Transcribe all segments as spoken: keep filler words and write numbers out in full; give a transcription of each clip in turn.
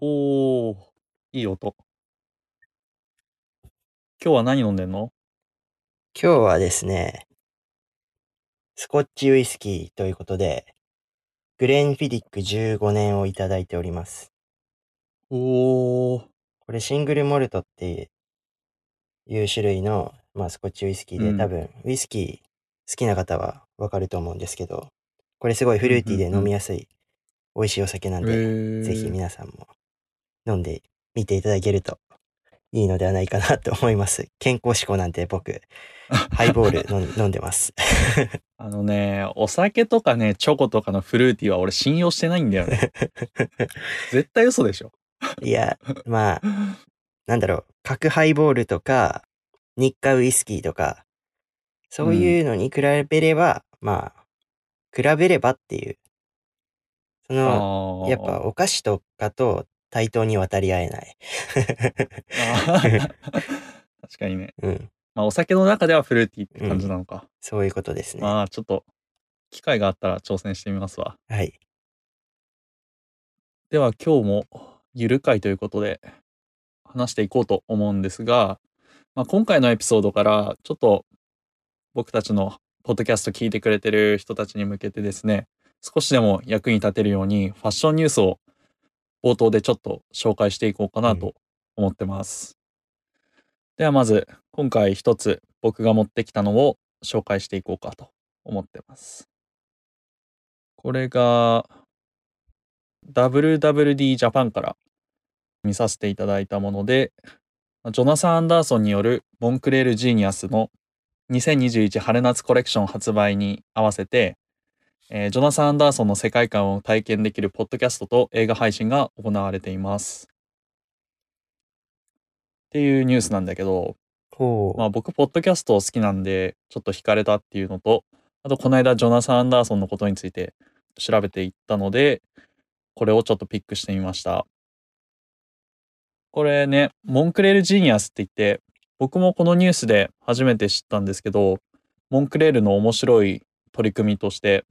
おお、いい音。今日は何飲んでんの？今日はですね、スコッチウイスキーということで、グレンフィディックじゅうごねんをいただいております。おお、これシングルモルトっていう種類の、まあ、スコッチウイスキーうで、多ん。分ウイスキー好きな方はわかると思うんですけど、これすごいフうルんーティーでう飲みんやすい美味しいお酒なんうん。で、ぜひえー、皆さんも飲んでみていただけるといいのではないかなと思います。健康志向なんで僕、ハイボール飲ん飲んでます。あのね、お酒とかね、チョコとかのフルーティーは俺信用してないんだよね。絶対嘘でしょ。いや、まあ、なんだろう、角ハイボールとか、日課ウイスキーとか、うそういん。うのに比べれば、まあ、比べればっていう、その、やっぱあお菓子とかと対等に渡り合えない。あ。確かにね。うん、まあ、お酒の中ではフルーティーってう感じん、なのか。そういうことですね。まあ、ちょっと、機会があったら挑戦してみますわ。はい。では、今日もゆる会ということで、話していこうと思うんですが、まあ、今回のエピソードからちょっと僕たちのポッドキャスト聞いてくれてる人たちに向けてですね、少しでも役に立てるようにファッションニュースを冒頭でちょっと紹介していこうかうなん。と思ってます。ではまず今回一つ僕が持ってきたのを紹介していこうかと思ってます。これが ダブリューダブリューディー ジャパンから見させていただいたもので、ジョナサン・アンダーソンによるモンクレール・ジーニアスのにせんにじゅういち春夏コレクション発売に合わせて、えージョナサン・アンダーソンの世界観を体験できるポッドキャストと映画配信が行われていますっていうニュースなんだけど、ほまあ、僕ポッドキャスト好きなんでちょっと惹かれたっていうのと、あとこの間ジョナサン・アンダーソンのことについて調べていったので、これをちょっとピックしてみました。これね、モンクレール・ジーニアスって言って、僕もこのニュースで初めて知ったんですけど、モンクレールの面白い取り組みとして、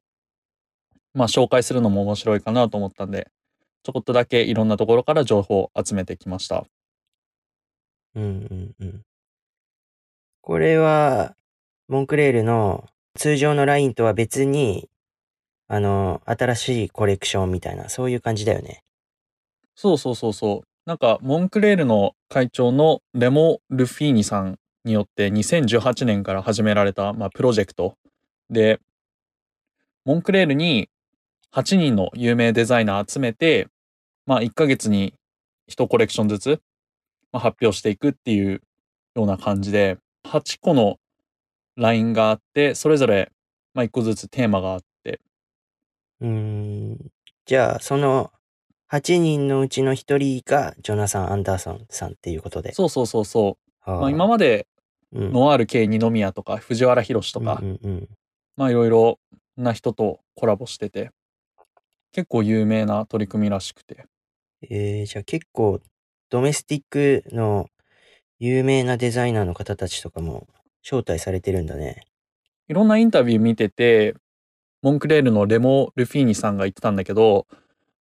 まあ紹介するのも面白いかなと思ったんで、ちょこっとだけいろんなところから情報を集めてきました。う。うんうんうん。これは、モンクレールの通常のラインとは別に、あの、新しいコレクションみたいな、そういう感じだよね。そうそうそうそう。なんかモンクレールの会長のレモ・ルフィーニさんによってにせんじゅうはちねんから始められた、まあ、プロジェクトで、モンクレールにはちにんの有名デザイナー集めて、まあ、いっかげつにいちコレクションずつ、まあ、発表していくっていうような感じで、はちこのラインがあって、それぞれ、まあ、いっこずつテーマがあって、うーん。じゃあ、そのはちにんのうちのひとりがジョナサン・アンダーソンさんっていうことで。そうそうそうそう、まあ、今はあ。までうん。ノアール K 二宮とか藤原宏とうんか、うんうん。まあいろいろな人とコラボしてて、結構有名な取り組みらしくて。えー、じゃあ結構、ドメスティックの有名なデザイナーの方たちとかも招待されてるんだね。いろんなインタビュー見てて、モンクレールのレモ・ルフィーニさんが言ってたんだけど、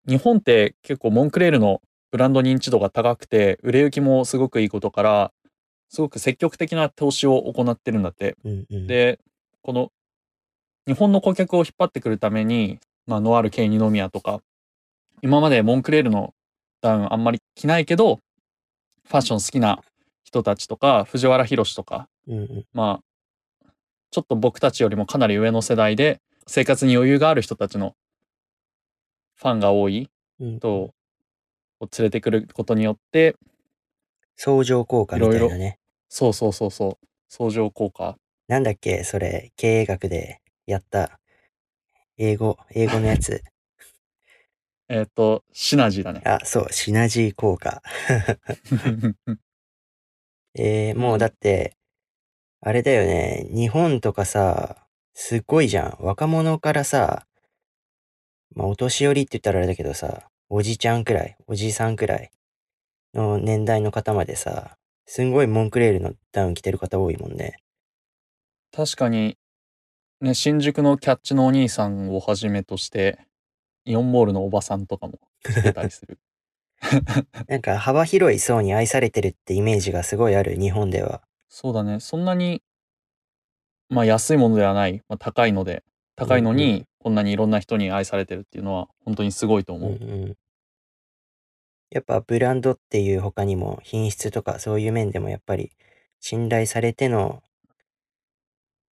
日本って結構モンクレールのブランド認知度が高くて、売れ行きもすごくいいことから、すごく積極的な投資を行ってるんだって。うんうん。で、この日本の顧客を引っ張ってくるために、まあ、ノアール K 二宮とか、今までモンクレールのダウンあんまり着ないけど、ファッション好きな人たちとか、藤原宏とか、うんうん。まあ、ちょっと僕たちよりもかなり上の世代で、生活に余裕がある人たちのファンが多いうんう人ん。を連れてくることによって、相乗効果いみろたいいなろ、ね。そうそうそうそう、相乗効果。なんだっけ、それ、経営学でやった英語、英語のやつ。えっと、シナジーだね。あ、そう、シナジー効果。えー、もうだって、あれだよね。日本とかさ、すごいじゃん。若者からさ、まあ、お年寄りって言ったらあれだけどさ、おじちゃんくらい、おじいさんくらいの年代の方までさ、すんごいモンクレールのダウン着てる方多いもんね。確かに、ね、新宿のキャッチのお兄さんをはじめとして、イオンモールのおばさんとかも着てたりする。なんか幅広い層に愛されてるってイメージがすごいある、日本では。そうだね。そんなに、まあ、安いものではない、まあ、高いので高いのにこんなにいろんな人に愛されてるっていうのは本当にすごいと思う、うんうん、やっぱブランドっていう他にも品質とかそういう面でもやっぱり信頼されての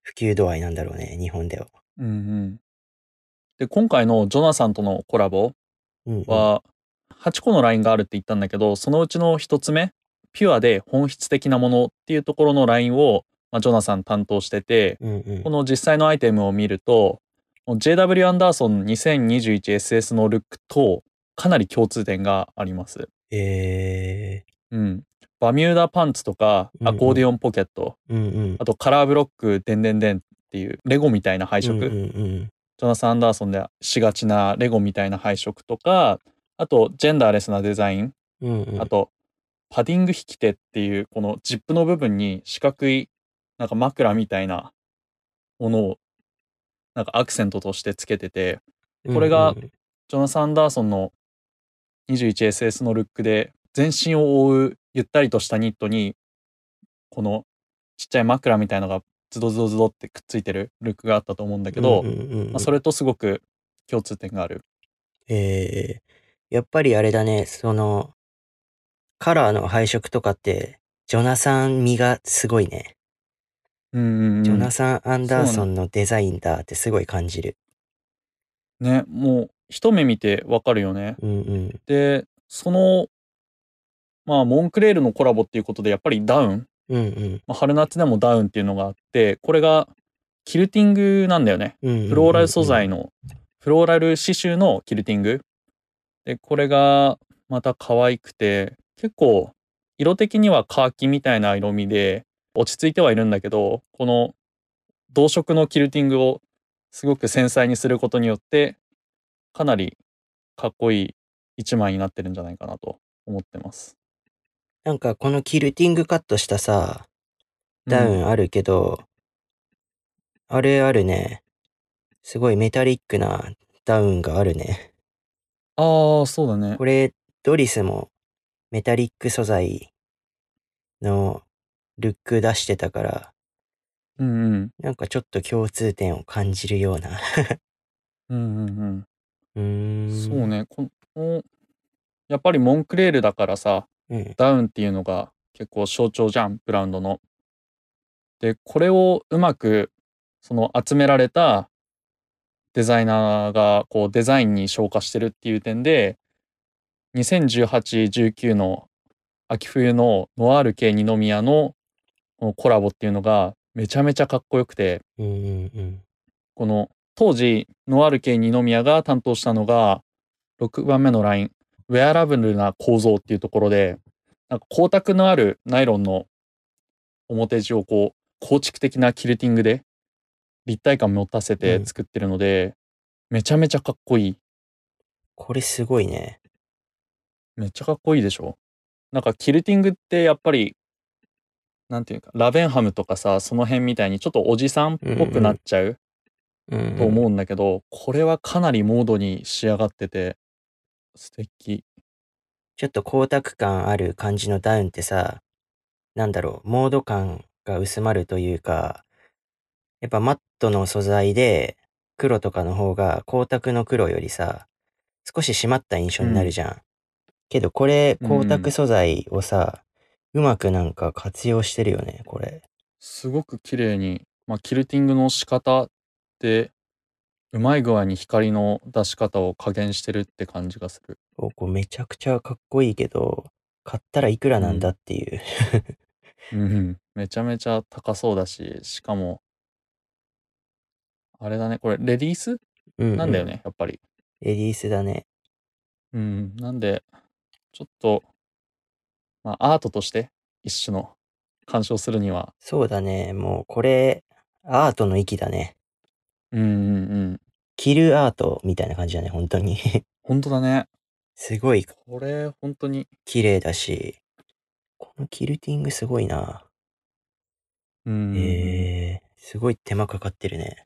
普及度合いなんだろうね、日本では。うんうん、で今回のジョナサンとのコラボははちこのラインがあるって言ったんだけど、そのうちのひとつめ、ピュアで本質的なものっていうところのラインを、まあ、ジョナサン担当してて、うんうん、この実際のアイテムを見ると ジェイダブリュー アンダーソン にせんにじゅういちエスエス のルックとかなり共通点があります、えーうん、バミューダパンツとかアコーディオンポケット、うんうん、あとカラーブロックデンデンデンっていうレゴみたいな配色、うんうんうん、ジョナサン・アンダーソンでしがちなレゴみたいな配色とか、あとジェンダーレスなデザイン、うんうん、あとパディング引き手っていうこのジップの部分に四角いなんか枕みたいなものをなんかアクセントとしてつけてて、これがジョナサン・アンダーソンの にじゅういちエスエス のルックで、全身を覆うゆったりとしたニットにこのちっちゃい枕みたいなのがズドズドズドってくっついてるルックがあったと思うんだけど、うんうんうんまあ、それとすごく共通点がある。えー、やっぱりあれだね、そのカラーの配色とかってジョナサン味がすごいね。うんうんうん、ジョナサン・アンダーソンのデザインだってすごい感じる。ね、もう一目見てわかるよね。うんうん、で、そのまあモンクレールのコラボっていうことでやっぱりダウン、うんうんまあ、春夏でもダウンっていうのがあって、これがキルティングなんだよね、うんうんうんうん、フローラル素材のフローラル刺繍のキルティングで、これがまた可愛くて、結構色的にはカーキみたいな色味で落ち着いてはいるんだけど、この同色のキルティングをすごく繊細にすることによってかなりかっこいい一枚になってるんじゃないかなと思ってます。なんかこのキルティングカットしたさダウンあるけど、うん、あれあるね、すごいメタリックなダウンがあるね。ああ、そうだね。これドリスもメタリック素材のルック出してたから、うんうん、なんかちょっと共通点を感じるようなうんうん、うん、うーんそうね、このやっぱりモンクレールだからさ、うん、ダウンっていうのが結構象徴じゃん、ブランドの。でこれをうまくその集められたデザイナーがこうデザインに昇華してるっていう点で、にせんじゅうはち、じゅうきゅうの秋冬のノワール系二宮のコラボっていうのがめちゃめちゃかっこよくて、うんうんうん、この当時ノワール系二宮が担当したのがろくばんめのライン、ウェアラブルな構造っていうところで、なんか光沢のあるナイロンの表地をこう構築的なキルティングで立体感持たせて作ってるので、うん、めちゃめちゃかっこいい。これすごいね。めっちゃかっこいいでしょ。なんかキルティングってやっぱりなんていうかラベンハムとかさ、その辺みたいにちょっとおじさんっぽくなっちゃう、うん、と思うんだけど、うんうん、これはかなりモードに仕上がってて素敵。ちょっと光沢感ある感じのダウンってさ、なんだろう、モード感が薄まるというか、やっぱマットの素材で黒とかの方が光沢の黒よりさ少し締まった印象になるじゃん、うん、けどこれ光沢素材をさ、うん、うまくなんか活用してるよね。これすごく綺麗に、まあ、キルティングの仕方ってうまい具合に光の出し方を加減してるって感じがする。ここめちゃくちゃかっこいいけど買ったらいくらなんだっていう、うんうん、めちゃめちゃ高そうだし、しかもあれだね、これレディース、うんうん、なんだよね、やっぱりレディースだね。うん、なんでちょっと、まあ、アートとして一種の鑑賞するには。そうだね、もうこれアートの域だね。うんうんうん。着るアートみたいな感じだね、本当に。本当だね。すごい。これ本当に綺麗だし、このキルティングすごいな。うん。えー、すごい手間かかってるね。っ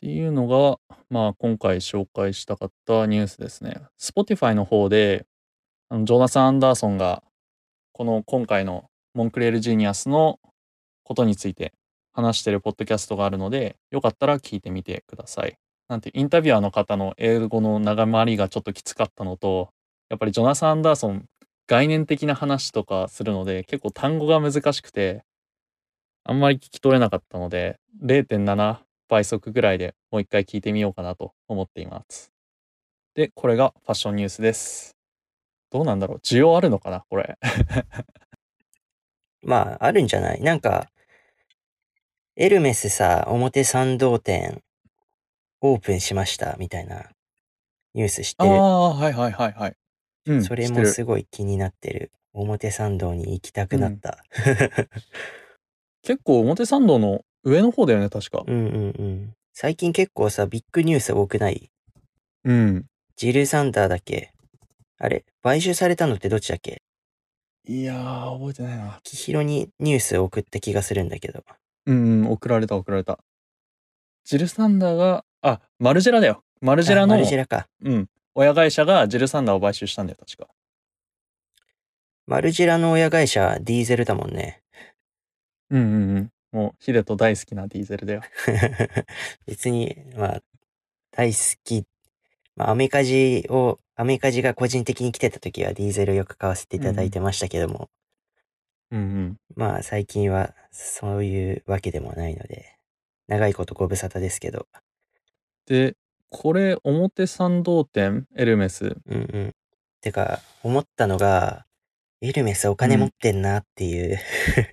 ていうのが、まあ今回紹介したかったニュースですね。Spotify の方であのジョナサン・アンダーソンがこの今回のモンクレール・ジーニアスのことについて話してるポッドキャストがあるので、よかったら聞いてみてください。なんてインタビュアーの方の英語の長回りがちょっときつかったのと、やっぱりジョナサン・アンダーソン概念的な話とかするので結構単語が難しくてあんまり聞き取れなかったので れいてんななばい速ぐらいでもう一回聞いてみようかなと思っています。で、これがファッションニュースです。どうなんだろう、需要あるのかなこれまああるんじゃない。なんかエルメスさ表参道店オープンしましたみたいなニュース知ってる？ああ、はいはいはいはい、うん、それもすごい気になってる。表参道に行きたくなった、うん、結構表参道の上の方だよね確か。うんうんうん。最近結構さビッグニュース多くない？うん。ジル・サンダーだっけ？あれ買収されたのってどっちだっけ？いやー覚えてないな。キヒロにニュース送った気がするんだけど。うんうん、送られた送られた。ジル・サンダーがあマルジェラだよ。マルジェラのマルジェラか。うん。親会社がジル・サンダーを買収したんだよ確か。マルジェラの親会社ディーゼルだもんね。うんうんうん。もうヒデと大好きなディーゼルだよ別にまあ大好き、まあ、アメカジをアメカジが個人的に来てた時はディーゼルよく買わせていただいてましたけども、うんうん、まあ最近はそういうわけでもないので長いことご無沙汰ですけど。でこれ表参道店エルメス、うんうん、てか思ったのがエルメスお金持ってんなっていう、うん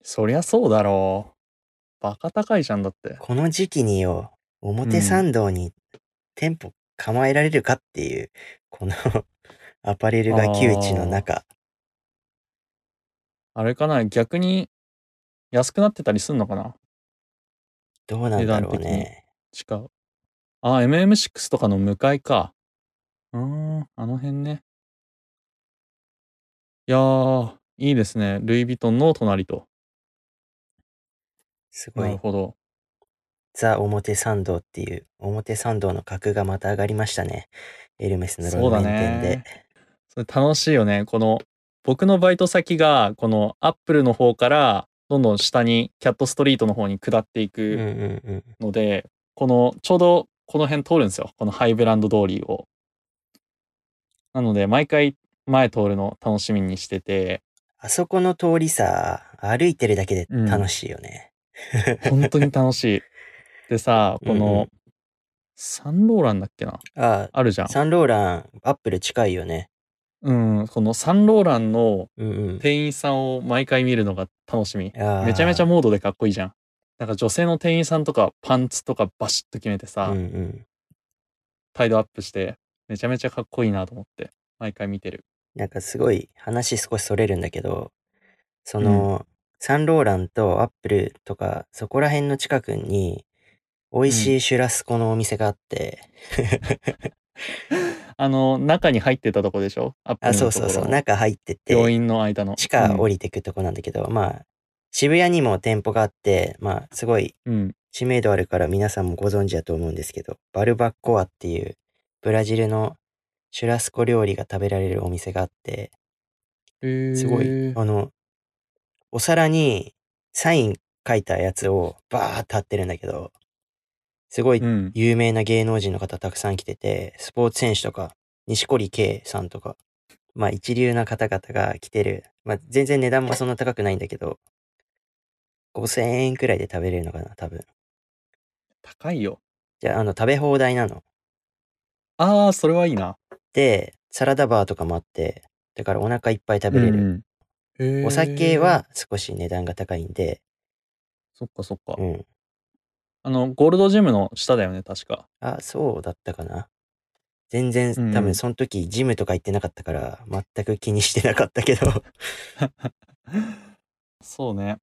そりゃそうだろう。バカ高いじゃんだって。この時期によ、表参道に店舗構えられるかっていう、うん、このアパレルが窮地の中。あ, あれかな、逆に安くなってたりすんのかな。どうなんだろうね。違う。あ、エムエムシックス とかの向かいか。うーん、あの辺ね。いやー、いいですね。ルイ・ヴィトンの隣と。すごい。なるほど。ザ・表参道っていう表参道の格がまた上がりましたね。エルメスのローメン店で。そうだね。それ楽しいよね。この僕のバイト先がこのアップルの方からどんどん下にキャットストリートの方に下っていくので、うんうんうん、このちょうどこの辺通るんですよ。このハイブランド通りを。なので毎回前通るの楽しみにしてて。あそこの通りさ歩いてるだけで楽しいよね。うん本当に楽しい。でさ、このサンローランだっけな、うん、あ, あるじゃん。サンローランアップル近いよね。うん、このサンローランの店員さんを毎回見るのが楽しみ、うんうん、めちゃめちゃモードでかっこいいじゃん。なんか女性の店員さんとかパンツとかバシッと決めてさ、うんうん、態度アップしてめちゃめちゃかっこいいなと思って毎回見てる。なんかすごい話少しそれるんだけど、その、うんサンローランとアップルとかそこら辺の近くに美味しいシュラスコのお店があって、うん、あの中に入ってたとこでしょアップルのところ。あ、そうそうそう、中入ってて病院の間の地下降りてくとこなんだけど、うん、まあ渋谷にも店舗があってまあすごい知名度あるから皆さんもご存知だと思うんですけど、バルバッコアっていうブラジルのシュラスコ料理が食べられるお店があって、えー、すごいあのお皿にサイン書いたやつをバーって貼ってるんだけど、すごい有名な芸能人の方たくさん来てて、スポーツ選手とか錦織圭さんとかまあ一流な方々が来てる。まあ全然値段もそんな高くないんだけどごせんえんくらいで食べれるのかな多分。高いよ。じゃああの食べ放題なの。あーそれはいいな。でサラダバーとかもあってだからお腹いっぱい食べれる、うんお酒は少し値段が高いんで。そっかそっか、うん、あのゴールドジムの下だよね確か。あそうだったかな。全然多分その時ジムとか行ってなかったから全く気にしてなかったけどそうね。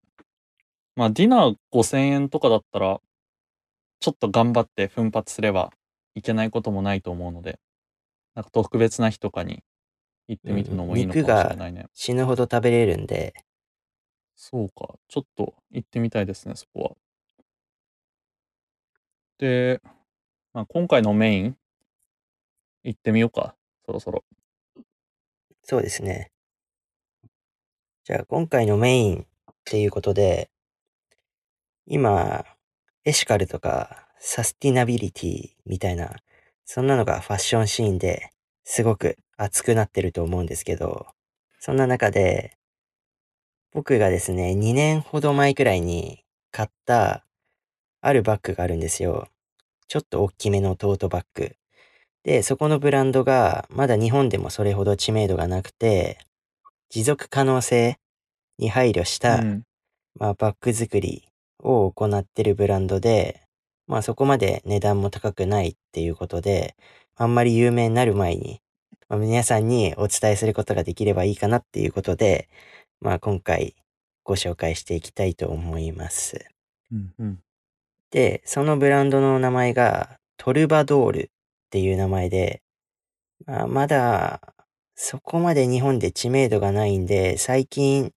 まあディナーごせんえんとかだったらちょっと頑張って奮発すればいけないこともないと思うので、なんか特別な日とかに行ってみるのもいいのかもしれないね、うん、肉が死ぬほど食べれるんで。そうか、ちょっと行ってみたいですねそこは。で、まあ、今回のメイン行ってみようかそろそろ。そうですね。じゃあ今回のメインっていうことで、今、エシカルとかサスティナビリティみたいな、そんなのがファッションシーンですごく熱くなってると思うんですけど、そんな中で僕がですね、にねんほど前くらいに買ったあるバッグがあるんですよ。ちょっと大きめのトートバッグ。で、そこのブランドがまだ日本でもそれほど知名度がなくて、持続可能性に配慮しうた、ん。まあ、バッグ作りを行ってるブランドで、まあそこまで値段も高くないっていうことで、あんまり有名になる前に、まあ、皆さんにお伝えすることができればいいかなっていうことで、まあ今回ご紹介していきたいと思います。うんうん。で、そのブランドの名前がトルバドールっていう名前で、まあ、まだそこまで日本で知名度がないんで、最近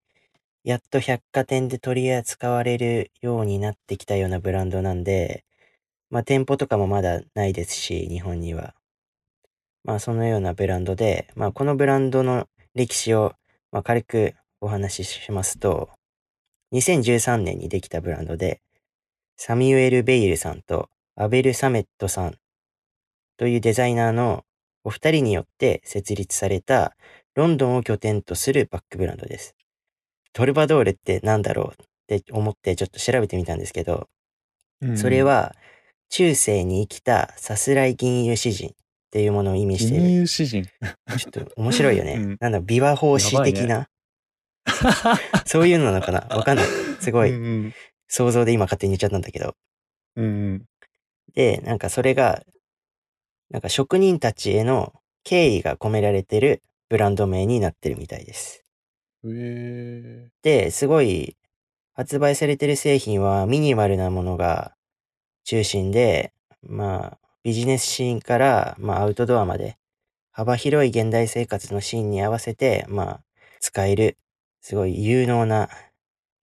やっと百貨店で取り扱われるようになってきたようなブランドなんで、まあ店舗とかもまだないですし、日本には。まあそのようなブランドで、まあこのブランドの歴史を、まあ、軽くお話ししますと、にせんじゅうさんねんにできたブランドで、サミュエル・ベイルさんとアベル・サメットさんというデザイナーのお二人によって設立されたロンドンを拠点とするバックブランドです。トルバドールってなんだろうって思ってちょっと調べてみたんですけど、うんうそれん。は中世に生きたさすらい吟遊詩人っていうものを意味している。銀融詩人。ちょっと面白いようね。ん。なんだ、琵琶法や師ばい的ね。な、そういうのなのかな、わかんない。すごういん想像で今勝手に言っちゃったんだけど。うん。うんうん。で、なんかそれが、なんか職人たちへの敬意が込められてるブランド名になってるみたいです。えで、すごい発売されてる製品はミニマルなものが中心で、まあビジネスシーンから、まあアウトドアまで幅広い現代生活のシーンに合わせて、まあ使えるすごい有能な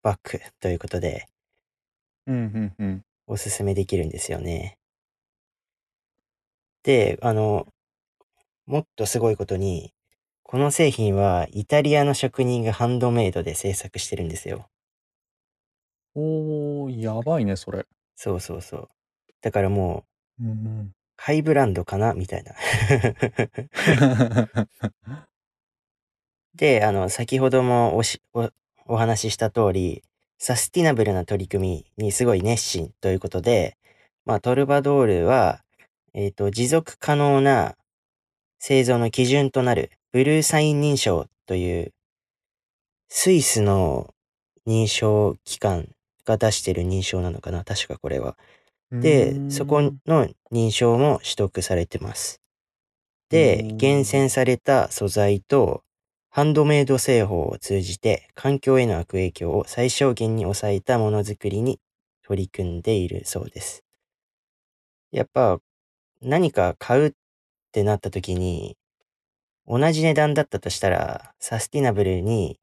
バッグということでー。うんうんうん。おすすめできるんですよね。で、あの、もっとすごいことに、この製品はイタリアの職人がハンドメイドで制作してるんですよ。おー、やばいね、それ。そうそうそう。だからもう、うんうん。ハイブランドかなみたいな。で、あの、先ほどもおし、お、お話しした通り、サスティナブルな取り組みにすごい熱心ということで、まあ、トルバドールは、えっと、持続可能な製造の基準となるブルーサイン認証というスイスの認証機関が出してる認証なのかな、確かこれは。うーで、そこん。の認証も取得されてます。で、厳おー選された素材とハンドメイド製法を通じて環境への悪影響を最小限に抑えたものづくりに取り組んでいるそうです。やっぱ何か買うってなった時に、同じ値段だったとしたら、サスティナブルに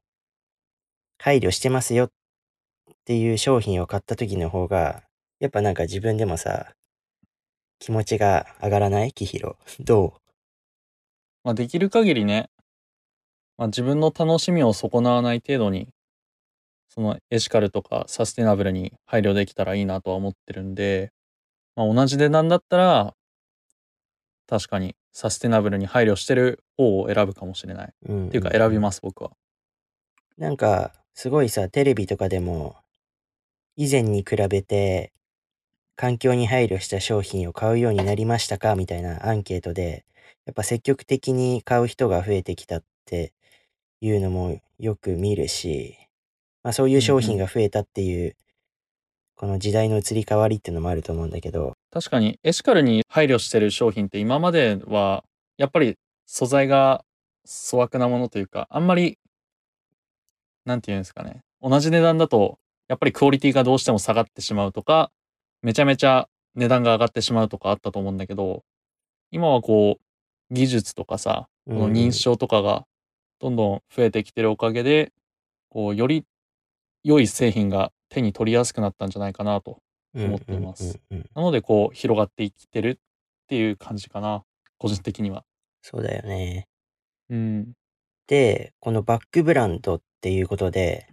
配慮してますよっていう商品を買った時の方が、やっぱなんか自分でもさ、気持ちが上がらない、キヒロ。どまあ、できる限りね、まあ、自分の楽しみを損なわない程度に、そのエシカルとかサステナブルに配慮できたらいいなとは思ってるんで、まあ、同じ値段だったら、確かにサステナブルに配慮してる方を選ぶかもしれない。っううんていうか選うびんます、僕は。うん。なんか、すごいさ、テレビとかでも、以前に比べて、環境に配慮した商品を買うようになりましたかみたいなアンケートで、やっぱ積極的に買う人が増えてきたっていうのもよく見るし、まあそういううん商う品ん。が増えたっていう、この時代の移り変わりっていうのもあると思うんだけど、確かにエシカルに配慮してる商品って今まではやっぱり素材が粗悪なものというか、あんまり、なんていうんですかね、同じ値段だとやっぱりクオリティがどうしても下がってしまうとか、めちゃめちゃ値段が上がってしまうとかあったと思うんだけど、今はこう技術とかさ、うこの認ん、証とかがどんどん増えてきてるおかげで、こうより良い製品が手に取りやすくなったんじゃないかなとう思ん、ってういん、まうす。ん、うん。なのでこう広がっていってるっていう感じかな、個人的には。そうだよね。うん。で、このバックブランドっていうことで、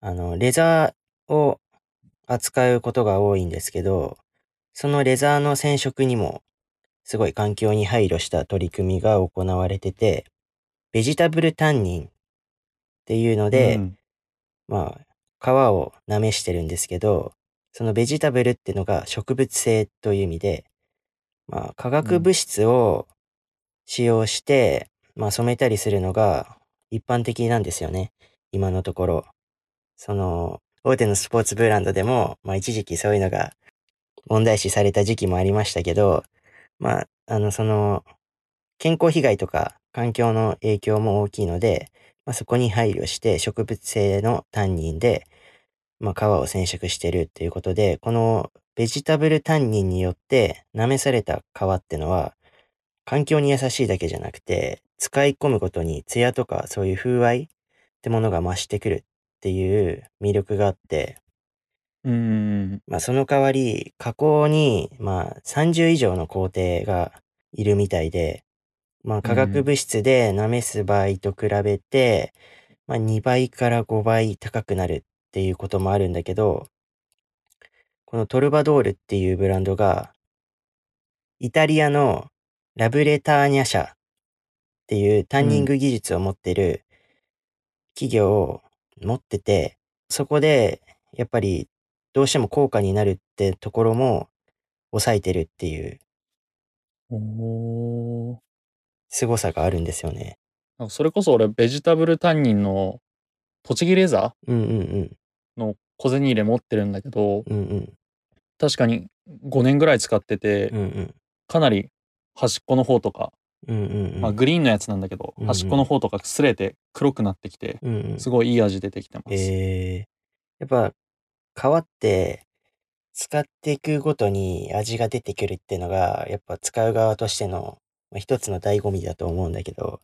あの、レザーを扱うことが多いんですけど、そのレザーの染色にもすごい環境に配慮した取り組みが行われてて、ベジタブルタンニンっていうので、うん、まあ、皮をなめしてるんですけど、そのベジタブルってのが植物性という意味で、まあ、化学物質を使用して、まあ、染めたりするのが一般的なんですよね、今のところ。その、大手のスポーツブランドでも、まあ、一時期そういうのが問題視された時期もありましたけど、まあ、あの、その、健康被害とか環境の影響も大きいので、まあ、そこに配慮して植物性のタンニンで、まあ、皮を染色してるっていうことで、このベジタブルタンニンによって舐めされた皮ってのは、環境に優しいだけじゃなくて、使い込むことにツヤとかそういう風合いってものが増してくるっていう魅力があって、うーんまあ、その代わり加工にまあさんじゅう以上の工程がいるみたいで、まあ、化学物質でなめす場合と比べて、まあ、にばいからごばい高くなるっていうこともあるんだけど、このトルバドールっていうブランドがイタリアのラブレターニャ社っていうタンニング技術を持ってる企業を持ってて、そこでやっぱりどうしても高価になるってところも抑えてるっていう凄さがあるんですよね。なんかそれこそ俺ベジタブルタンニンの栃木レザーの小銭入れ持ってるんだけど、うんうん、確かにごねんぐらい使ってて、うんうん、かなり端っこの方とか、うんうんうんまあ、グリーンのやつなんだけど、うんうん、端っこの方とか擦れて黒くなってきて、うんうん、すごいいい味出てきてます、えー、やっぱ皮って使っていくごとに味が出てくるっていうのがやっぱ使う側としての一つの醍醐味だと思うんだけど、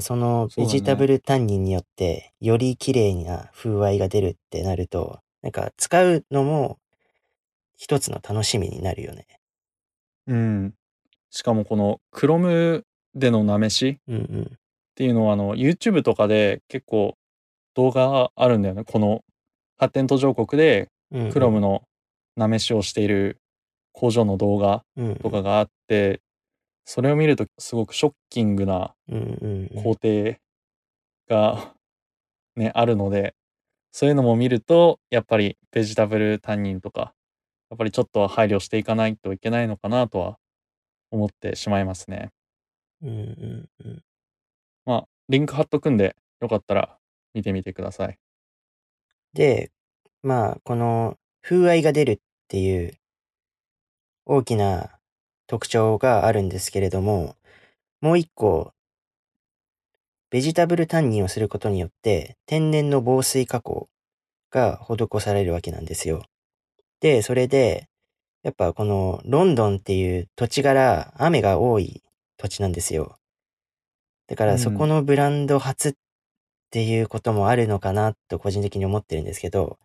そのベジタブルタンニンによってより綺麗な風合いが出るってなると、なんか使うのも一つの楽しみになるよね。うん。しかもこのクロムでのなめしっていうのは、あの YouTube とかで結構動画があるんだよね。この発展途上国でクロムのなめしをしている工場の動画とかがあって、うんうん、それを見るとすごくショッキングな工程がねあるので、そういうのも見るとやっぱりベジタブルタンニンとかやっぱりちょっと配慮していかないといけないのかなとは思ってしまいますね。うんうんうん、まあリンク貼っとくんでよかったら見てみてください。で、まあこの風合いが出るっていう大きな特徴があるんですけれども、もう一個ベジタブルタンニンをすることによって天然の防水加工が施されるわけなんですよ。で、それでやっぱこのロンドンっていう土地柄雨が多い土地なんですよ。だからそこのブランド初っていうこともあるのかなと個人的に思ってるんですけど、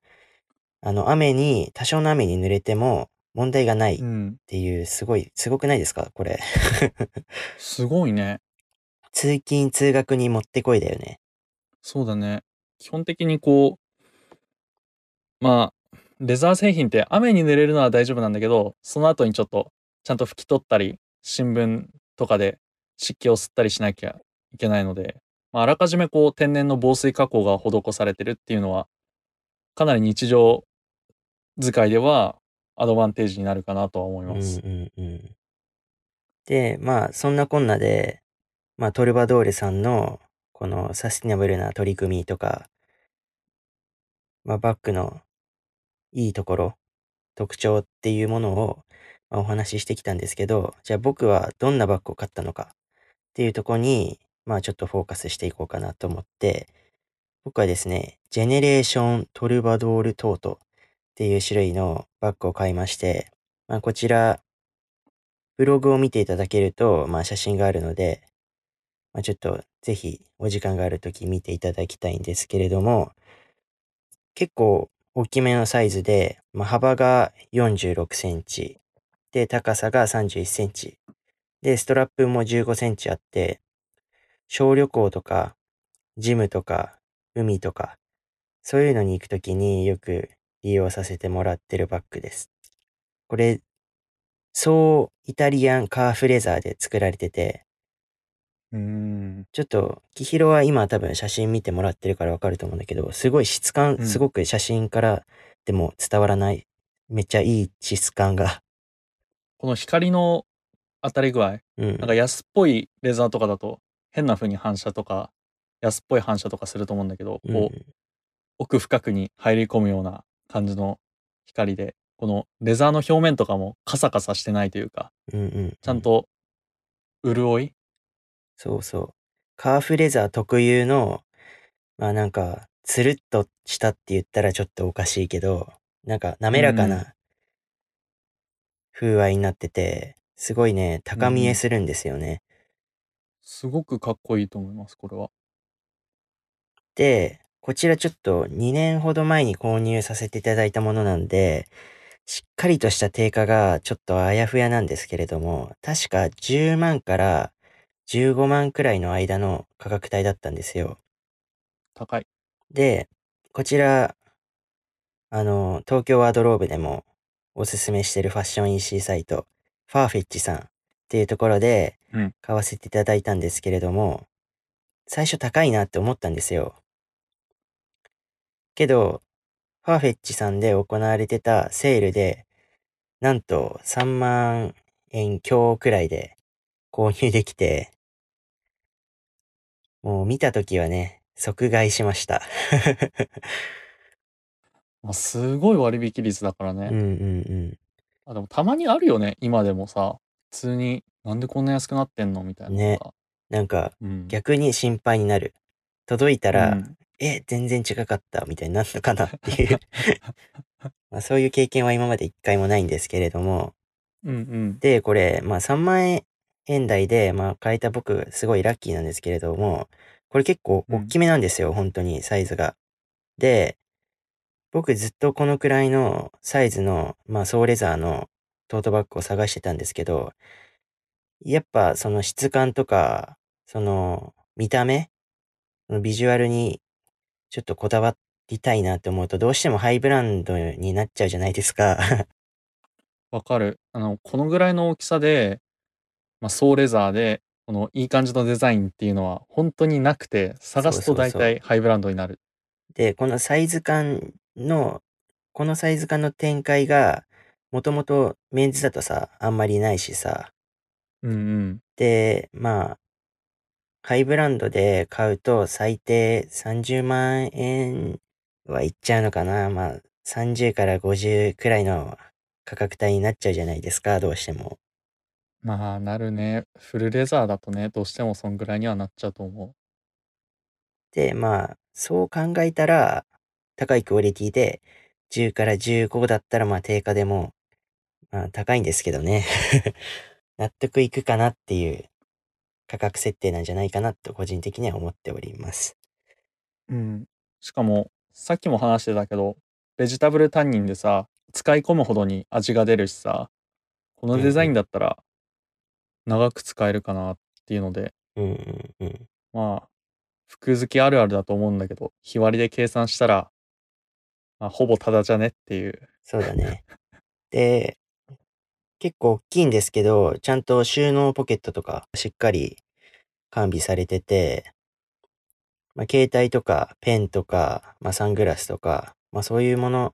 あの雨に多少の雨に濡れても問題がないっていう、すごい、すごくないですかこれ。すごいね。通勤通学にもってこいだよね。そうだね。基本的にこう、まあ、レザー製品って雨に濡れるのは大丈夫なんだけど、その後にちょっとちゃんと拭き取ったり、新聞とかで湿気を吸ったりしなきゃいけないので、まあ、あらかじめこう天然の防水加工が施されてるっていうのは、かなり日常使いでは、アドバンテージになるかなとは思います、うんうんうん、で、まあそんなこんなで、まあ、トルバドールさんのこのサスティナブルな取り組みとか、まあ、バッグのいいところ特徴っていうものを、まあ、お話ししてきたんですけど、じゃあ僕はどんなバッグを買ったのかっていうところに、まあ、ちょっとフォーカスしていこうかなと思って、僕はですねジェネレーショントルバドールトートっていう種類のバッグを買いまして、まあ、こちらブログを見ていただけると、まあ、写真があるので、まあ、ちょっとぜひお時間があるとき見ていただきたいんですけれども、結構大きめのサイズで、まあ、幅がよんじゅうろくセンチで高さがさんじゅういちセンチでストラップもじゅうごセンチあって、小旅行とか、ジムとか、海とか、そういうのに行くときによく利用させてもらってるバッグです。これ、そうイタリアンカーフレザーで作られてて、うーんちょっとキヒロは今多分写真見てもらってるからわかると思うんだけど、すごい質感、うん、すごく写真からでも伝わらない、めっちゃいい質感が。この光の当たり具合、うん、なんか安っぽいレザーとかだと変な風に反射とか安っぽい反射とかすると思うんだけど、うん、こう奥深くに入り込むような感じの光で、このレザーの表面とかもカサカサしてないというか、うんうんうん、ちゃんと潤い、そうそう、カーフレザー特有の、まあなんかつるっとしたって言ったらちょっとおかしいけど、なんか滑らかな風合いになってて、うん、すごいね高見えするんですよね、うん、すごくかっこいいと思いますこれは。でこちらちょっとにねんほど前に購入させていただいたものなんで、しっかりとした定価がちょっとあやふやなんですけれども、確かじゅうまんからじゅうごまんくらいの間の価格帯だったんですよ。高い。で、こちら、あの、東京ワードローブでもおすすめしてるファッション イーシー サイト、ファーフェッチさんっていうところで買わせていただいたんですけれども、うん、最初高いなって思ったんですよ。けど、ファーフェッチさんで行われてたセールで、なんとさんまんえん強くらいで購入できて、もう見たときはね、即買いしました。すごい割引率だからね。うんうんうん。あ、でもたまにあるよね、今でもさ、普通になんでこんな安くなってんのみたいな。ね。なんか、うん、逆に心配になる。届いたら、うんえ、全然違かったみたいになるのかなっていう、まあ、そういう経験は今まで一回もないんですけれども、うんうん、でこれ、まあ、さんまんえん台で、まあ、買えた僕すごいラッキーなんですけれども、これ結構大きめなんですよ、うん、本当にサイズが。で僕ずっとこのくらいのサイズの、まあ、総レザーのトートバッグを探してたんですけど、やっぱその質感とかその見た目ビジュアルにちょっとこだわりたいなって思うと、どうしてもハイブランドになっちゃうじゃないですか。わかる。あのこのぐらいの大きさで、まあ、総レザーでこのいい感じのデザインっていうのは本当になくて、探すと大体ハイブランドになる。そうそうそう。でこのサイズ感のこのサイズ感の展開がもともとメンズだとさあんまりないしさ、うんうん、でまあハイブランドで買うと最低さんじゅうまんえんはいっちゃうのかな。まあさんじゅうからごじゅうくらいの価格帯になっちゃうじゃないですか、どうしても。まあなるね。フルレザーだとね、どうしてもそんぐらいにはなっちゃうと思う。でまあそう考えたら高いクオリティでじゅうからじゅうごだったらまあ定価でも、まあ、高いんですけどね。納得いくかなっていう価格設定なんじゃないかなと個人的には思っております、うん、しかもさっきも話してたけどベジタブル担任でさ使い込むほどに味が出るしさ、このデザインだったら長く使えるかなっていうので、うんうんうん、まあ服好きあるあるだと思うんだけど、日割りで計算したら、まあ、ほぼタダじゃねっていう。そうだね。で結構大きいんですけど、ちゃんと収納ポケットとかしっかり完備されてて、まあ、携帯とかペンとか、まあ、サングラスとか、まあ、そういうもの、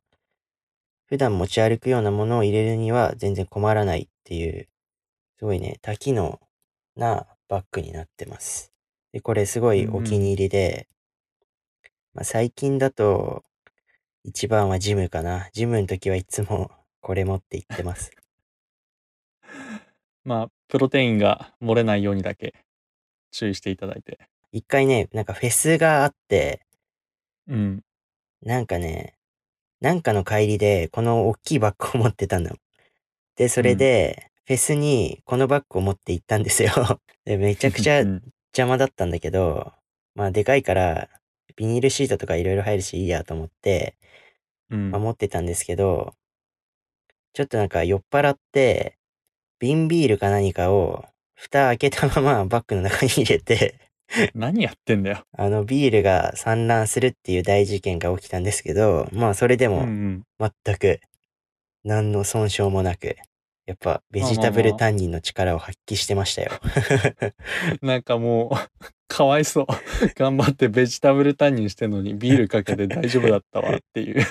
普段持ち歩くようなものを入れるには全然困らないっていう、すごいね、多機能なバッグになってます。で、これすごいお気に入りで、うんまあ、最近だと一番はジムかな。ジムの時はいつもこれ持って行ってます。まあ、プロテインが漏れないようにだけ注意していただいて。一回ね、なんかフェスがあって、うん。なんかね、なんかの帰りで、この大きいバッグを持ってたの。で、それで、フェスにこのバッグを持って行ったんですよ。でめちゃくちゃ邪魔だったんだけど、まあ、でかいから、ビニールシートとかいろいろ入るしいいやと思って、うんまあ、持ってたんですけど、ちょっとなんか酔っ払って、瓶ビールか何かを蓋開けたままバッグの中に入れて何やってんだよ。あのビールが散乱するっていう大事件が起きたんですけど、まあそれでも全く何の損傷もなく、やっぱベジタブル担任の力を発揮してましたよ。なんかもうかわいそう。頑張ってベジタブル担任してんのにビールかけて大丈夫だったわっていう。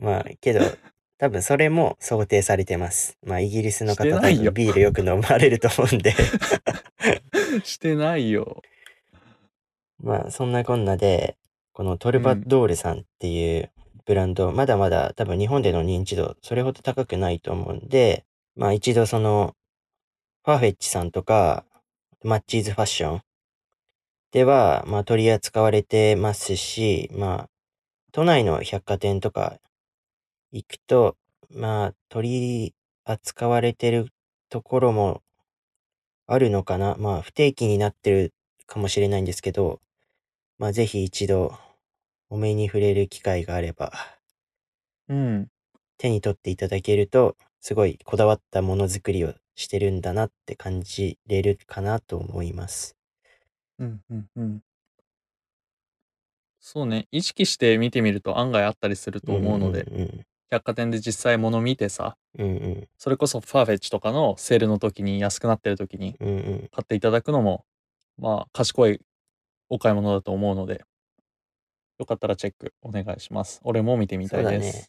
まあけど多分それも想定されてます。まあイギリスの方多分ビールよく飲まれると思うんで。してないよ。まあそんなこんなでこのトルバドールさんっていうブランド、うん、まだまだ多分日本での認知度それほど高くないと思うんで、まあ一度そのファーフェッチさんとかマッチーズファッションではまあ取り扱われてますし、まあ都内の百貨店とか行くとまあ取り扱われてるところもあるのかな。まあ不定期になってるかもしれないんですけど、まあぜひ一度お目に触れる機会があれば、うん、手に取っていただけるとすごいこだわったものづくりをしてるんだなって感じれるかなと思います。うんうんうん。そうね、意識して見てみると案外あったりすると思うので、うんうんうん、百貨店で実際物見てさ、うんうん、それこそファーフェッチとかのセールの時に安くなってる時に買っていただくのも、うんうん、まあ賢いお買い物だと思うので、よかったらチェックお願いします。俺も見てみたいです。そうだね、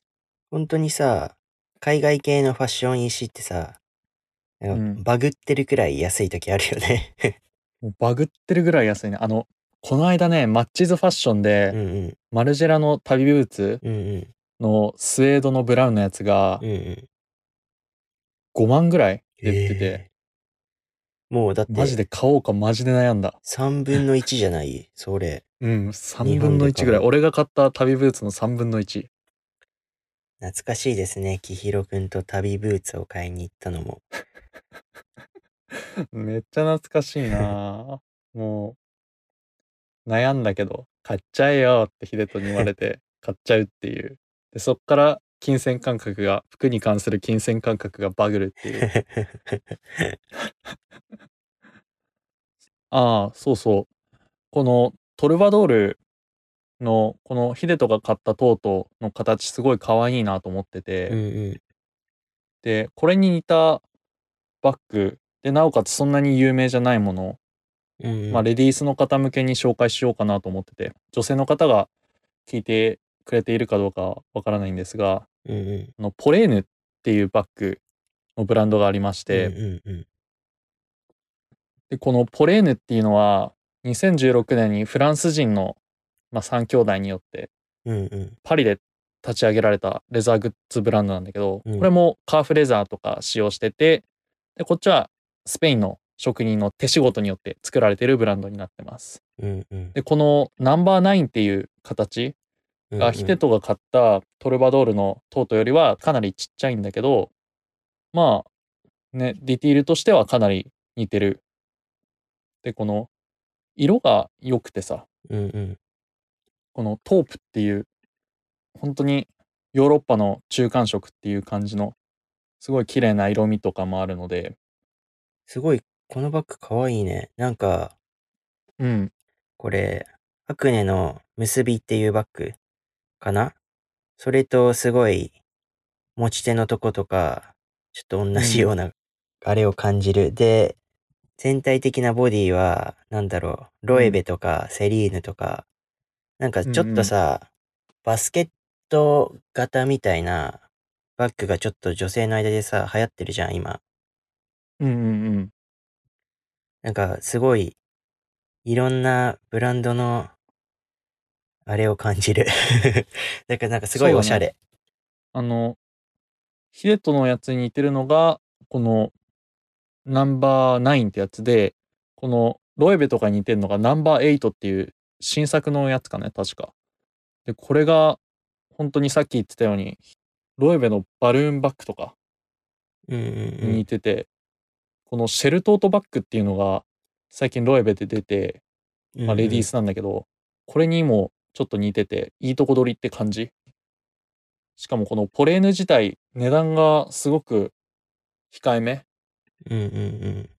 本当にさ海外系のファッション イーシー ってさ、うん、バグってるくらい安い時あるよね。もうバグってるぐらい安いね。あのこの間ねマッチーズファッションで、うんうん、マルジェラの旅ブーツ、うんうんのスウェードのブラウンのやつがごまんぐらいで売ってて、えー、もうだってマジで買おうかマジで悩んだ。さんぶんのいちじゃないそれ。うんさんぶんのいちぐらい。俺が買った旅ブーツのさんぶんのいち。懐かしいですね。きひろくんと旅ブーツを買いに行ったのも。めっちゃ懐かしいな。もう悩んだけど買っちゃえよってヒデトに言われて買っちゃうっていう。でそっから金銭感覚が服に関する金銭感覚がバグるっていう。ああそうそう、このトルバドールのこのヒデトが買ったトートの形すごい可愛いなと思ってて、うんうん、でこれに似たバッグでなおかつそんなに有名じゃないもの、うんうんまあ、レディースの方向けに紹介しようかなと思ってて、女性の方が聞いてくれているかどうかわからないんですが、うんうん、あのポレーヌっていうバッグのブランドがありまして、うんうんうん、でこのポレーヌっていうのはにせんじゅうろくねんにフランス人の、まあ、さん兄弟によってパリで立ち上げられたレザーグッズブランドなんだけど、これもカーフレザーとか使用してて、でこっちはスペインの職人の手仕事によって作られているブランドになってます、うんうん、でこのナンバーナインっていう形がヒデトが買ったトルバドールのトートよりはかなりちっちゃいんだけど、まあねディティールとしてはかなり似てる。でこの色が良くてさ、うんうん、このトープっていう本当にヨーロッパの中間色っていう感じのすごい綺麗な色味とかもあるので、すごいこのバッグかわいいね。なんかうんこれアクネの結びっていうバッグかな、それとすごい持ち手のとことかちょっと同じようなあれを感じる、うん、で全体的なボディはなんだろうロエベとかセリーヌとか、うん、なんかちょっとさ、うん、バスケット型みたいなバッグがちょっと女性の間でさ流行ってるじゃん今。うんうんうんなんかすごいいろんなブランドのあれを感じる。だからなんかすごいおしゃれ、ね、あのヒデトのやつに似てるのがこのナンバーナインってやつで、このロエベとかに似てるのがナンバーエイトっていう新作のやつかね確かで、これが本当にさっき言ってたようにロエベのバルーンバッグとかに似てて、うんうんうん、このシェルトートバッグっていうのが最近ロエベで出て、まあ、レディースなんだけど、うんうん、これにもちょっと似てていいとこ取りって感じ。しかもこのポレーヌ自体値段がすごく控えめ、うんうんうん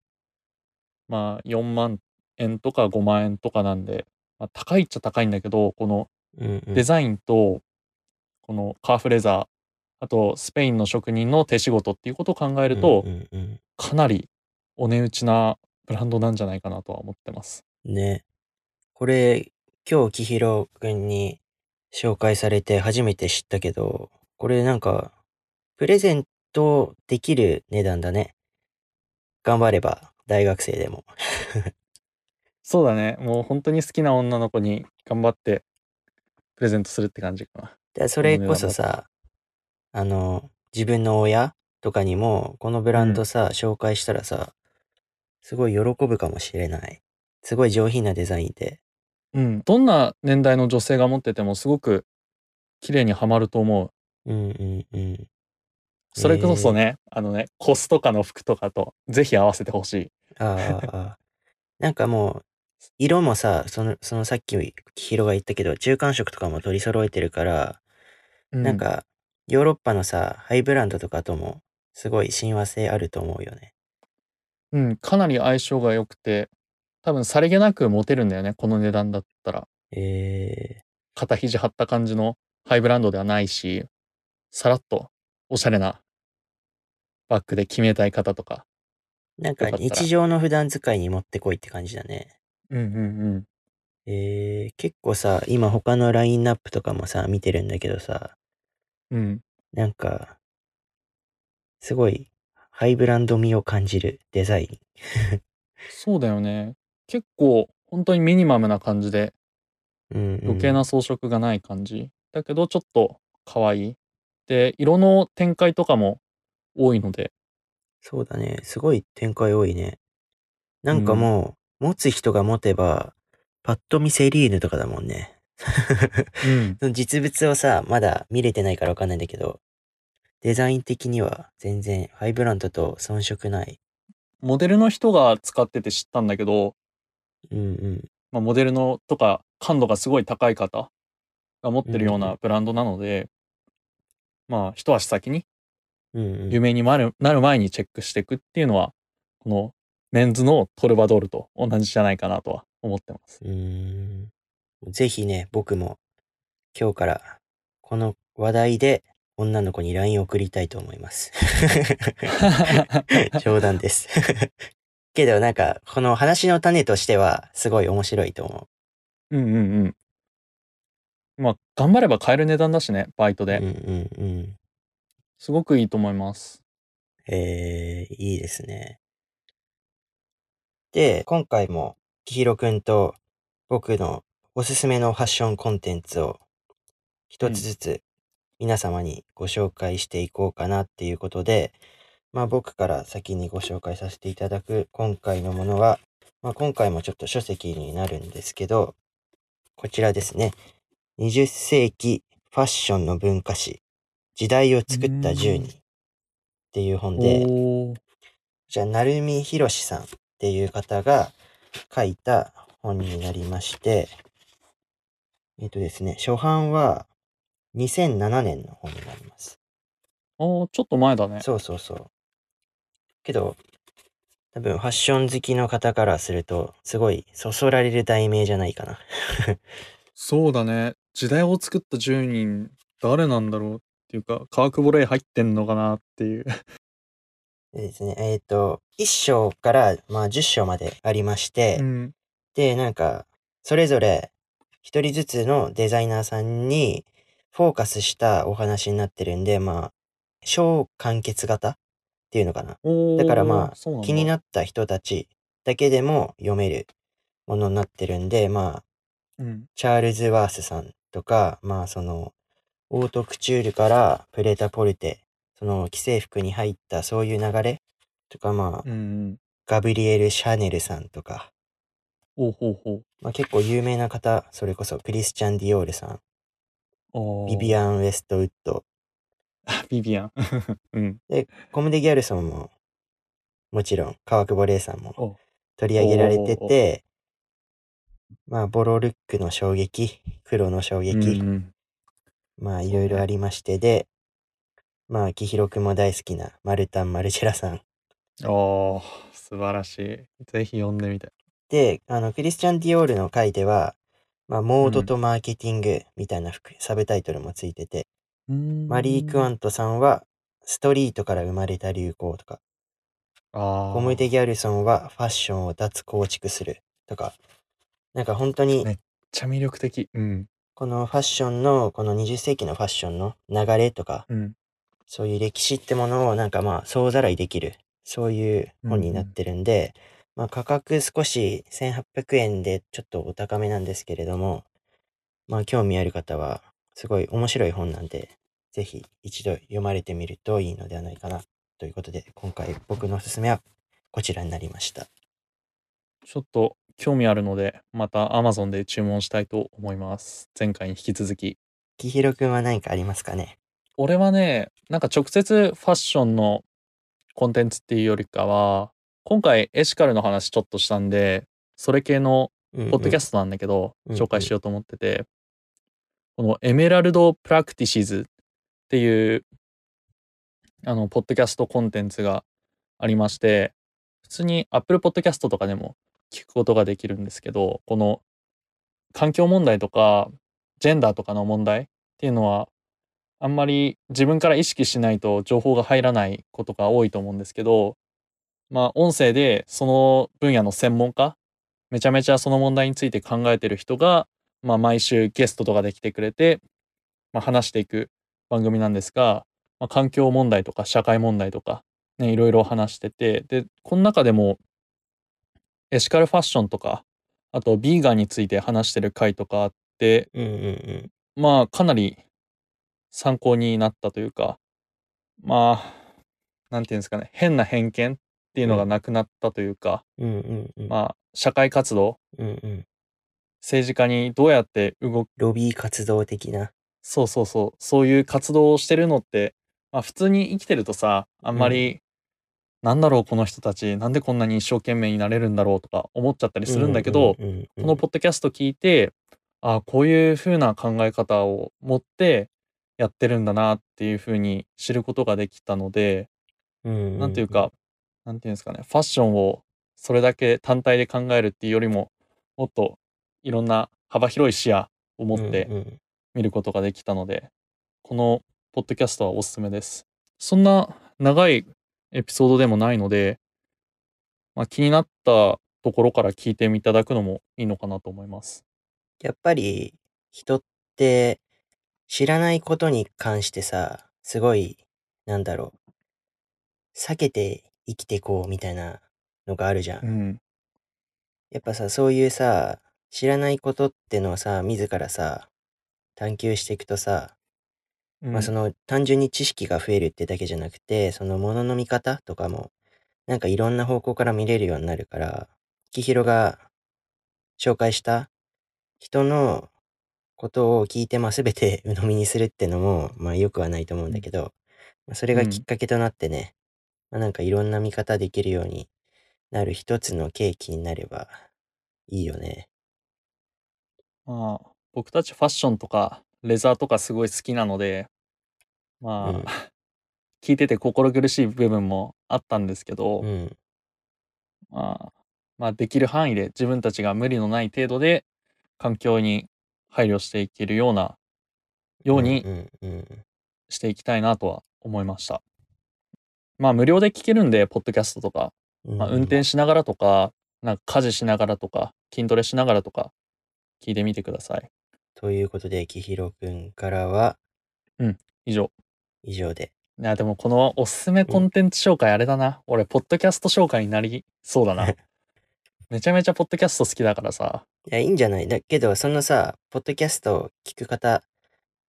まあよんまん円とかごまんえんとかなんで、まあ、高いっちゃ高いんだけど、このデザインとこのカーフレザー、あとスペインの職人の手仕事っていうことを考えると、うんうんうん、かなりお値打ちなブランドなんじゃないかなとは思ってますね。これ今日きひろくんに紹介されて初めて知ったけど、これなんかプレゼントできる値段だね。頑張れば大学生でもそうだね。もう本当に好きな女の子に頑張ってプレゼントするって感じかな。それこそさ、あの自分の親とかにもこのブランドさ、うん、紹介したらさ、すごい喜ぶかもしれない。すごい上品なデザインで、うん、どんな年代の女性が持っててもすごく綺麗にはまると思う。うんうんうん。それこそね、えー、あのね、コスとかの服とかとぜひ合わせてほしい。ああなんかもう色もさ、その、そのさっきひろが言ったけど中間色とかも取り揃えてるから、うん、なんかヨーロッパのさハイブランドとかともすごい親和性あると思うよね。うん、かなり相性が良くて、多分さりげなくモテるんだよね、この値段だったら。えー、肩肘張った感じのハイブランドではないし、さらっとおしゃれなバッグで決めたい方とか、なんか日常の普段使いに持ってこいって感じだね。うんうんうん。えー、結構さ、今他のラインナップとかもさ見てるんだけどさ、うん、なんかすごいハイブランド味を感じるデザインそうだよね。結構本当にミニマムな感じで、うんうん、余計な装飾がない感じだけどちょっと可愛いで、色の展開とかも多いので。そうだね、すごい展開多いね。なんかもう、うん、持つ人が持てばパッと見セリーヌとかだもんねうん、実物をさまだ見れてないから分かんないんだけど、デザイン的には全然ハイブランドと遜色ない。モデルの人が使ってて知ったんだけど、うんうんまあ、モデルのとか感度がすごい高い方が持ってるようなブランドなので、うんうん、まあ一足先に有名になる前にチェックしていくっていうのは、このメンズのトルバドールと同じじゃないかなとは思ってます。うーん、ぜひね、僕も今日からこの話題で女の子に ライン を送りたいと思います冗談ですけど、なんかこの話の種としてはすごい面白いと思う。うんうんうん。まあ頑張れば買える値段だしね、バイトで。うんうんうん。すごくいいと思います。えー、いいですね。で、今回もきひろくんと僕のおすすめのファッションコンテンツを一つずつ皆様にご紹介していこうかなっていうことで、まあ僕から先にご紹介させていただく今回のものは、まあ今回もちょっと書籍になるんですけど、こちらですね。にじゅっ世紀ファッションの文化史、時代を作ったじゅうにんっていう本で、じゃあ成海宏さんっていう方が書いた本になりまして、えっとですね、初版はにせんななねんの本になります。ああ、ちょっと前だね。そうそうそう。けど、多分ファッション好きの方からすると、すごいそそられる題名じゃないかな。そうだね。時代を作ったじゅうにん、誰なんだろうっていうか、カークボレイ入ってんのかなっていう。ですね。えっと、いっ章から、まあ、じゅっ章までありまして、うん、で、なんか、それぞれ、一人ずつのデザイナーさんにフォーカスしたお話になってるんで、まあ、小完結型っていうのかな。だからまあ、気になった人たちだけでも読めるものになってるんで、まあ、うん、チャールズ・ワースさんとか、まあその、オートクチュールからプレタポルテ、その既製服に入ったそういう流れとか、まあ、うん、ガブリエル・シャネルさんとか、おうほうほう、まあ、結構有名な方、それこそクリスチャン・ディオールさん、ビビアン・ウェストウッド、ビビアン、うん、でコムデ・ギャルソンももちろん、川久保玲さんも取り上げられてて、まあボロルックの衝撃、黒の衝撃、うんうん、まあいろいろありまして、でまあきひろくんも大好きなマルタン・マルジェラさん、おー素晴らしい、ぜひ読んでみたい。で、あの、クリスチャン・ディオールの回では、まあ、モードとマーケティングみたいなサブタイトルもついてて、うん、マリー・クワントさんは、ストリートから生まれた流行とか、あコムデ・ギャルソンはファッションを脱構築するとか、なんか本当に、めっちゃ魅力的。うん。このファッションの、このにじゅっ世紀のファッションの流れとか、うん、そういう歴史ってものをなんかまあ総ざらいできる、そういう本になってるんで、うん、まあ価格少しせんはっぴゃくえんでちょっとお高めなんですけれども、まあ興味ある方はすごい面白い本なんで、ぜひ一度読まれてみるといいのではないかなということで、今回僕のおすすめはこちらになりました。ちょっと興味あるので、また Amazon で注文したいと思います。前回に引き続き。きひろくんは何かありますかね？俺はね、なんか直接ファッションのコンテンツっていうよりかは、今回エシカルの話ちょっとしたんで、それ系のポッドキャストなんだけど、うんうん、紹介しようと思ってて、うんうん、このエメラルド・プラクティシズっていうあのポッドキャストコンテンツがありまして、普通に Apple ポッドキャストとかでも聞くことができるんですけど、この環境問題とかジェンダーとかの問題っていうのはあんまり自分から意識しないと情報が入らないことが多いと思うんですけど、まあ音声でその分野の専門家、めちゃめちゃその問題について考えてる人が、まあ、毎週ゲストとかで来てくれて、まあ、話していく番組なんですが、まあ、環境問題とか社会問題とか、ね、いろいろ話してて、でこの中でもエシカルファッションとか、あとビーガンについて話してる回とかあって、うんうんうん、まあかなり参考になったというか、まあなんていうんですかね、変な偏見っていうのがなくなったというか、うんうんうん、まあ社会活動、うんうん、政治家にどうやって動くロビー活動的な、そうそうそう、そういう活動をしてるのって、まあ普通に生きてるとさ、あんまり、うん、なんだろうこの人たち、なんでこんなに一生懸命になれるんだろうとか思っちゃったりするんだけど、うんうんうんうん、このポッドキャスト聞いて、ああこういう風な考え方を持ってやってるんだなっていう風に知ることができたので、うんうんうん、なんていうか、なんていうんですかね、ファッションをそれだけ単体で考えるっていうよりも、もっといろんな幅広い視野を持って見ることができたので、うんうん、このポッドキャストはおすすめです。そんな長いエピソードでもないので、まあ、気になったところから聞いていただくのもいいのかなと思います。やっぱり人って知らないことに関してさ、すごいなんだろう、避けて生きていこうみたいなのがあるじゃん、うん、やっぱさ、そういうさ、知らないことってのをさ、自らさ探求していくとさ、まあ、その単純に知識が増えるってだけじゃなくて、そのものの見方とかもなんかいろんな方向から見れるようになるから、きひろが紹介した人のことを聞いて、まあ全て鵜呑みにするってのもまあ良くはないと思うんだけど、うんまあ、それがきっかけとなってね、うんまあ、なんかいろんな見方できるようになる一つの契機になればいいよね。まあ僕たちファッションとかレザーとかすごい好きなので、まあ、うん、聞いてて心苦しい部分もあったんですけど、うんまあ、まあできる範囲で自分たちが無理のない程度で環境に配慮していけるようなようにしていきたいなとは思いました。うんうんうん、まあ無料で聞けるんで、ポッドキャストとか、まあ、運転しながらとか、なんか家事しながらとか筋トレしながらとか聞いてみてください。ということで、きひろくんからはうん以上以上で、いやでもこのおすすめコンテンツ紹介あれだな、うん、俺ポッドキャスト紹介になりそうだなめちゃめちゃポッドキャスト好きだからさ、いやいいんじゃない。だけどそのさ、ポッドキャストを聞く方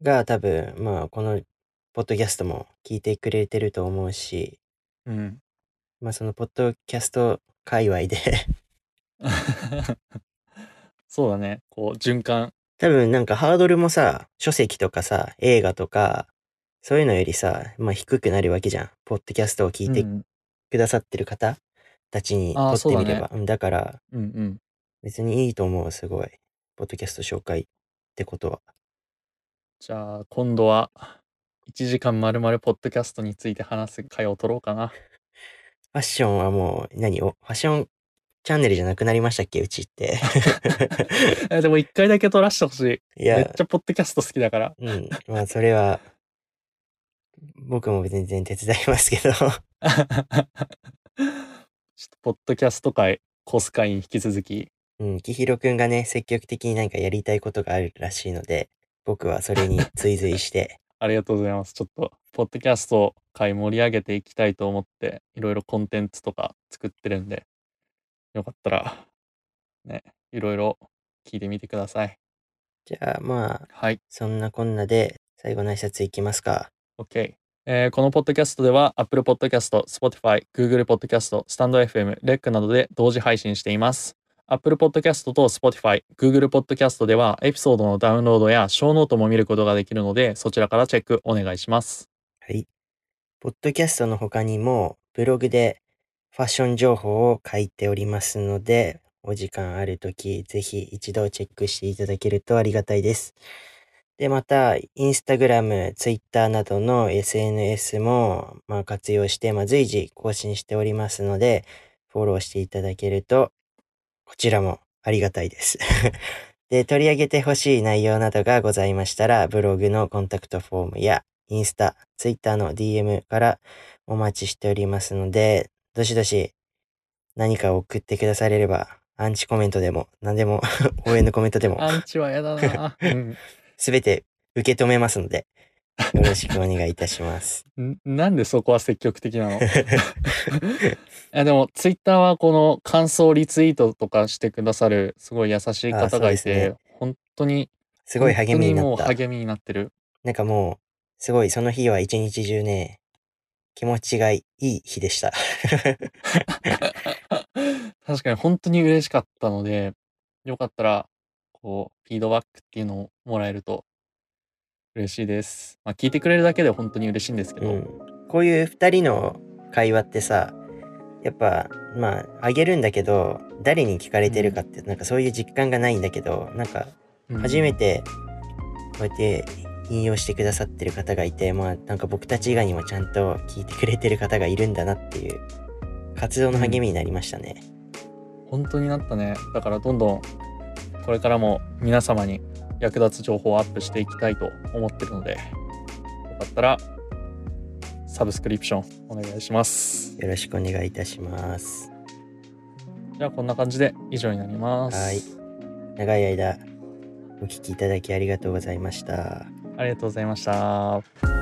が多分まあこのポッドキャストも聞いてくれてると思うし、うんまあそのポッドキャスト界隈でそうだね、こう循環、多分なんかハードルもさ、書籍とかさ、映画とかそういうのよりさ、まあ低くなるわけじゃん。ポッドキャストを聞いてくださってる方たちにとってみれば、うん だ, ね、だから、うんうん、別にいいと思う。すごいポッドキャスト紹介ってことは。じゃあ今度はいちじかんまるまるポッドキャストについて話す会を取ろうかなファッションはもう何をファッションチャンネルじゃなくなりましたっけ、うちって。でも一回だけ撮らしてほしい。いや、めっちゃポッドキャスト好きだから。うん。まあそれは、僕も全然手伝いますけど。ちょっとポッドキャスト界、コス会に引き続き。うん、きひろくんがね、積極的に何かやりたいことがあるらしいので、僕はそれに追随して。ありがとうございます。ちょっと、ポッドキャスト界盛り上げていきたいと思って、いろいろコンテンツとか作ってるんで。よかったら、ね、いろいろ聞いてみてください。じゃあ、まあ、はい、そんなこんなで最後の挨拶いきますか。OK、えー。このポッドキャストでは Apple Podcast、Spotify、Google Podcast、スタンドエフエム、レック などで同時配信しています。Apple Podcast と Spotify、Google Podcast ではエピソードのダウンロードやショーノートも見ることができるので、そちらからチェックお願いします。はい。ポッドキャストの他にもブログでファッション情報を書いておりますので、お時間あるとき、ぜひ一度チェックしていただけるとありがたいです。で、また、インスタグラム、ツイッターなどの エスエヌエス も、まあ、活用して、まあ、随時更新しておりますので、フォローしていただけると、こちらもありがたいです。で、取り上げてほしい内容などがございましたら、ブログのコンタクトフォームや、インスタ、ツイッターの ディーエム からお待ちしておりますので、どしどし何か送ってくだされれば、アンチコメントでも何でも応援のコメントでもアンチはやだなすべて受け止めますので、よろしくお願いいたしますなんでそこは積極的なのでもツイッターはこの感想リツイートとかしてくださるすごい優しい方がいて、ね、本当にすごい励みになった。本当にもう励みになってる。なんかもうすごい、その日は一日中ね、気持ちがいい日でした確かに本当に嬉しかったので、よかったらこうフィードバックっていうのをもらえると嬉しいです。まあ、聞いてくれるだけで本当に嬉しいんですけど、うん、こういうふたりの会話ってさ、やっぱまああげるんだけど、誰に聞かれてるかって、うん、なんかそういう実感がないんだけど、なんか初めてこうやって、うん引用してくださってる方がいて、まあなんか僕たち以外にもちゃんと聞いてくれてる方がいるんだなっていう活動の励みになりましたね。うん、本当になったね。だからどんどんこれからも皆様に役立つ情報をアップしていきたいと思ってるので、よかったらサブスクリプションお願いします。よろしくお願いいたします。じゃあこんな感じで以上になります。はい。長い間お聞きいただきありがとうございました。ありがとうございました。